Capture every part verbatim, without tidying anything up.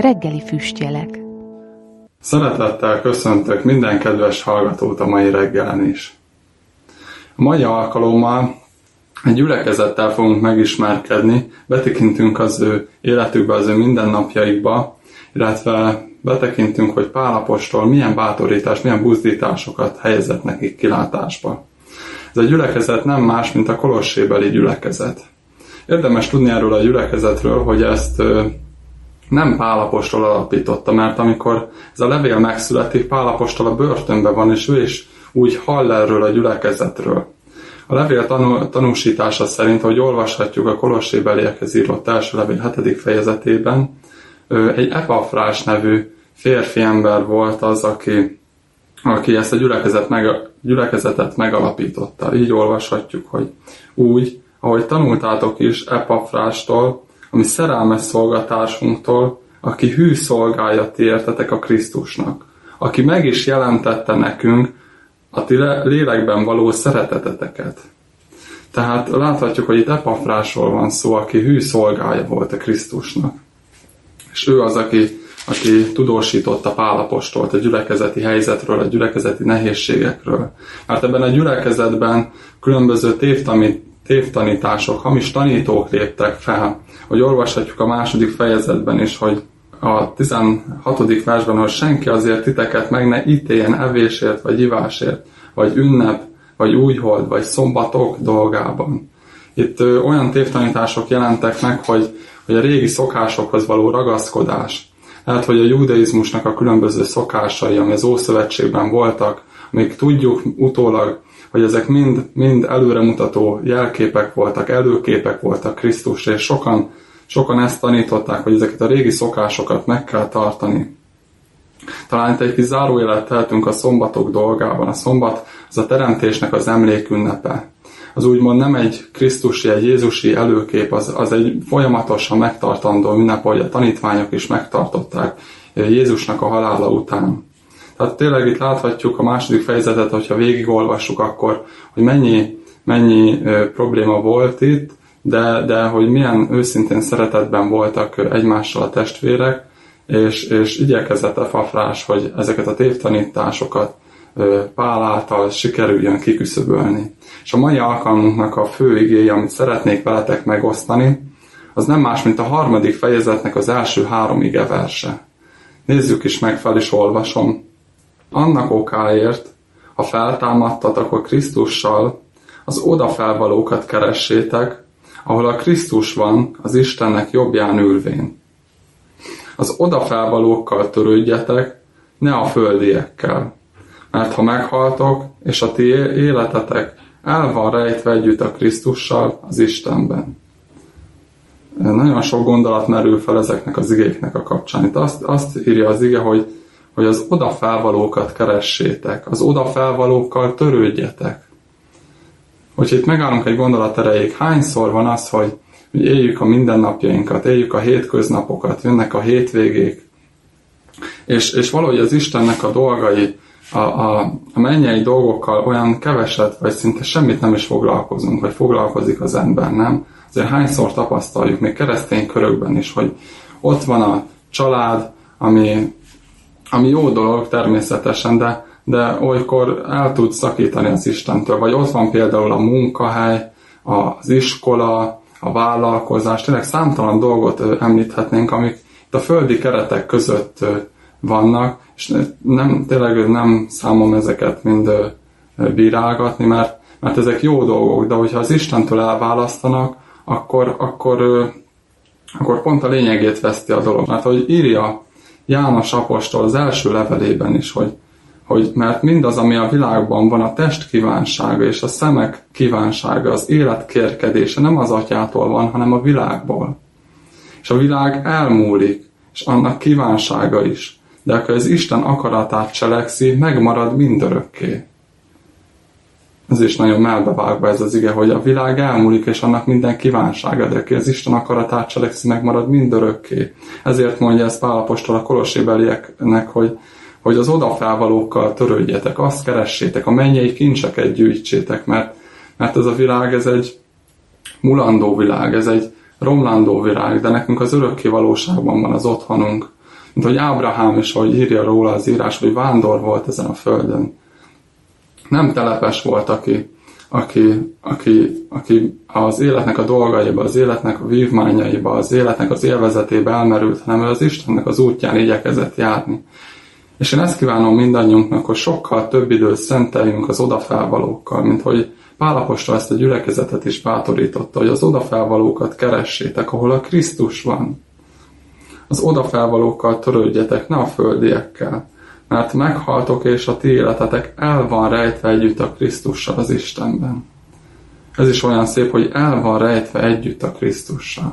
reggeli füstjelek. Szeretettel köszöntök minden kedves hallgatót a mai reggelen is. A mai alkalommal egy gyülekezettel fogunk megismerkedni, betekintünk az ő életükbe, az ő mindennapjaikba, illetve betekintünk, hogy Pál apostol milyen bátorítás, milyen buzdításokat helyezett nekik kilátásba. Ez a gyülekezet nem más, mint a Kolossé-beli gyülekezet. Érdemes tudni erről a gyülekezetről, hogy ezt nem Pál apostol alapította, mert amikor ez a levél megszületik, Pál apostol a börtönben van, és ő is úgy hall erről a gyülekezetről. A levél tanú, tanúsítása szerint, hogy olvashatjuk a Kolossé-beliekhez írott első levél hetedik fejezetében, egy Epafrás nevű férfi ember volt az, aki, aki ezt a gyülekezet meg, gyülekezetet megalapította. Így olvashatjuk, hogy úgy, ahogy tanultátok is Epafrástól, ami szerelmes szolgatársunktól, aki hű szolgája ti értetek a Krisztusnak, aki meg is jelentette nekünk a ti lélekben való szereteteteket. Tehát láthatjuk, hogy itt Epafrásról van szó, aki hű szolgája volt a Krisztusnak. És ő az, aki, aki tudósította Pál apostolt a gyülekezeti helyzetről, a gyülekezeti nehézségekről. Mert ebben a gyülekezetben különböző tévtanít, tévtanítások, hamis tanítók léptek fel, hogy olvashatjuk a második fejezetben is, hogy a tizenhatodik versben, hogy senki azért titeket meg ne ítéljen evésért, vagy ivásért, vagy ünnep, vagy újhold, vagy szombatok dolgában. Itt ö, olyan tévtanítások jelentek meg, hogy, hogy a régi szokásokhoz való ragaszkodás. Lehet, hogy a judaizmusnak a különböző szokásai, ami az Ószövetségben voltak, amik tudjuk utólag, hogy ezek mind, mind előremutató jelképek voltak, előképek voltak Krisztusra, és sokan, sokan ezt tanították, hogy ezeket a régi szokásokat meg kell tartani. Talán itt egy kis zárójelet tehetünk a szombatok dolgában. A szombat az a teremtésnek az emlékünnepe. Az úgymond nem egy krisztusi, egy jézusi előkép, az, az egy folyamatosan megtartandó ünnep, ahogy a tanítványok is megtartották Jézusnak a halála után. Tehát tényleg itt láthatjuk a második fejezetet, hogyha végigolvassuk, akkor, hogy mennyi, mennyi probléma volt itt, de, de hogy milyen őszintén szeretetben voltak egymással a testvérek, és, és igyekezett Epafrás, hogy ezeket a tévtanításokat Pál által sikerüljön kiküszöbölni. És a mai alkalmunknak a fő igéje, amit szeretnék veletek megosztani, az nem más, mint a harmadik fejezetnek az első három igeverse. Nézzük is meg, fel is olvasom. Annak okáért, ha feltámadtatok a Krisztussal, az odafelvalókat keressétek, ahol a Krisztus van, az Istennek jobbján ülvén. Az odafelvalókkal törődjetek, ne a földiekkel. Mert ha meghaltok, és a ti életetek el van rejtve együtt a Krisztussal az Istenben. Nagyon sok gondolat merül fel ezeknek az igéknek a kapcsán. Itt azt, azt írja az ige, hogy, hogy az odafelvalókat keressétek, az odafelvalókkal törődjetek. Hogyha itt megállunk egy gondolat erejéig, hányszor van az, hogy, hogy éljük a mindennapjainkat, éljük a hétköznapokat, jönnek a hétvégék, és, és valahogy az Istennek a dolgai, A, a, a mennyei dolgokkal olyan keveset, vagy szinte semmit nem is foglalkozunk, vagy foglalkozik az ember, nem? Azért hányszor tapasztaljuk, még keresztény körökben is, hogy ott van a család, ami, ami jó dolog természetesen, de, de olykor el tud szakítani az Istentől, vagy ott van például a munkahely, az iskola, a vállalkozás, tényleg számtalan dolgot említhetnénk, amik itt a földi keretek között vannak, és nem, tényleg nem számom ezeket mind bírálgatni, mert, mert ezek jó dolgok, de hogyha az Istentől elválasztanak, akkor, akkor, akkor pont a lényegét veszti a dolog. Mert ahogy írja János apostol az első levelében is, hogy, hogy mert mindaz, ami a világban van, a test kívánsága és a szemek kívánsága, az élet kérkedése nem az atyától van, hanem a világból. És a világ elmúlik, és annak kívánsága is. De akkor az Isten akaratát cselekszi, megmarad mindörökké. Ez is nagyon mellbevágva ez az ige, hogy a világ elmúlik, és annak minden kívánsága, de aki az Isten akaratát cselekszi, megmarad mindörökké. Ezért mondja ezt Pál apostol a Kolossé-belieknek, hogy, hogy az odafelvalókkal törődjetek, azt keressétek, a mennyei kincseket gyűjtsétek, mert, mert ez a világ, ez egy mulandó világ, ez egy romlandó világ, de nekünk az örökké valóságban van az otthonunk, mint hogy Ábrahám is, ahogy írja róla az írás, hogy vándor volt ezen a földön. Nem telepes volt, aki, aki, aki, aki az életnek a dolgaiba, az életnek a vívmányaiba, az életnek az élvezetébe elmerült, hanem az Istennek az útján igyekezett járni. És én ezt kívánom mindannyiunknak, hogy sokkal több időt szenteljünk az odafelvalókkal, mint hogy Pál apostol ezt a gyülekezetet is bátorította, hogy az odafelvalókat keressétek, ahol a Krisztus van. Az odafelvalókkal törődjetek, ne a földiekkel, mert meghaltok, és a ti életetek el van rejtve együtt a Krisztussal az Istenben. Ez is olyan szép, hogy el van rejtve együtt a Krisztussal.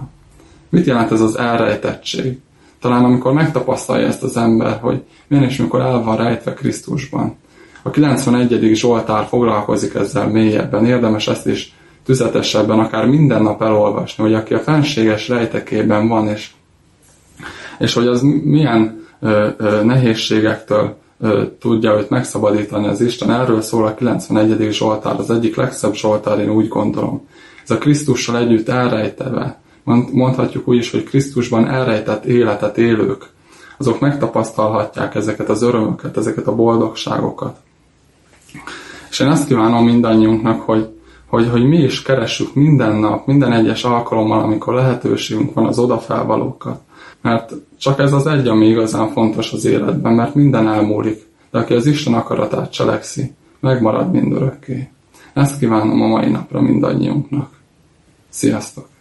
Mit jelent ez az elrejtettség? Talán amikor megtapasztalja ezt az ember, hogy milyen is, amikor el van rejtve Krisztusban. A kilencvenegyedik Zsoltár foglalkozik ezzel mélyebben, érdemes ezt is tüzetesebben, akár minden nap elolvasni, hogy aki a fenséges rejtekében van, és, és hogy az milyen ö, ö, nehézségektől ö, tudja őt megszabadítani az Isten. Erről szól a kilencvenegyedik Zsoltár, az egyik legszebb Zsoltár, én úgy gondolom. Ez a Krisztussal együtt elrejtve, mondhatjuk úgy is, hogy Krisztusban elrejtett életet élők, azok megtapasztalhatják ezeket az örömöket, ezeket a boldogságokat. És én azt kívánom mindannyiunknak, hogy, hogy, hogy mi is keressük minden nap, minden egyes alkalommal, amikor lehetőségünk van, az odafelvalókat. Mert csak ez az egy, ami igazán fontos az életben, mert minden elmúlik, de aki az Isten akaratát cselekszi, megmarad mindörökké. Ezt kívánom a mai napra mindannyiunknak. Sziasztok!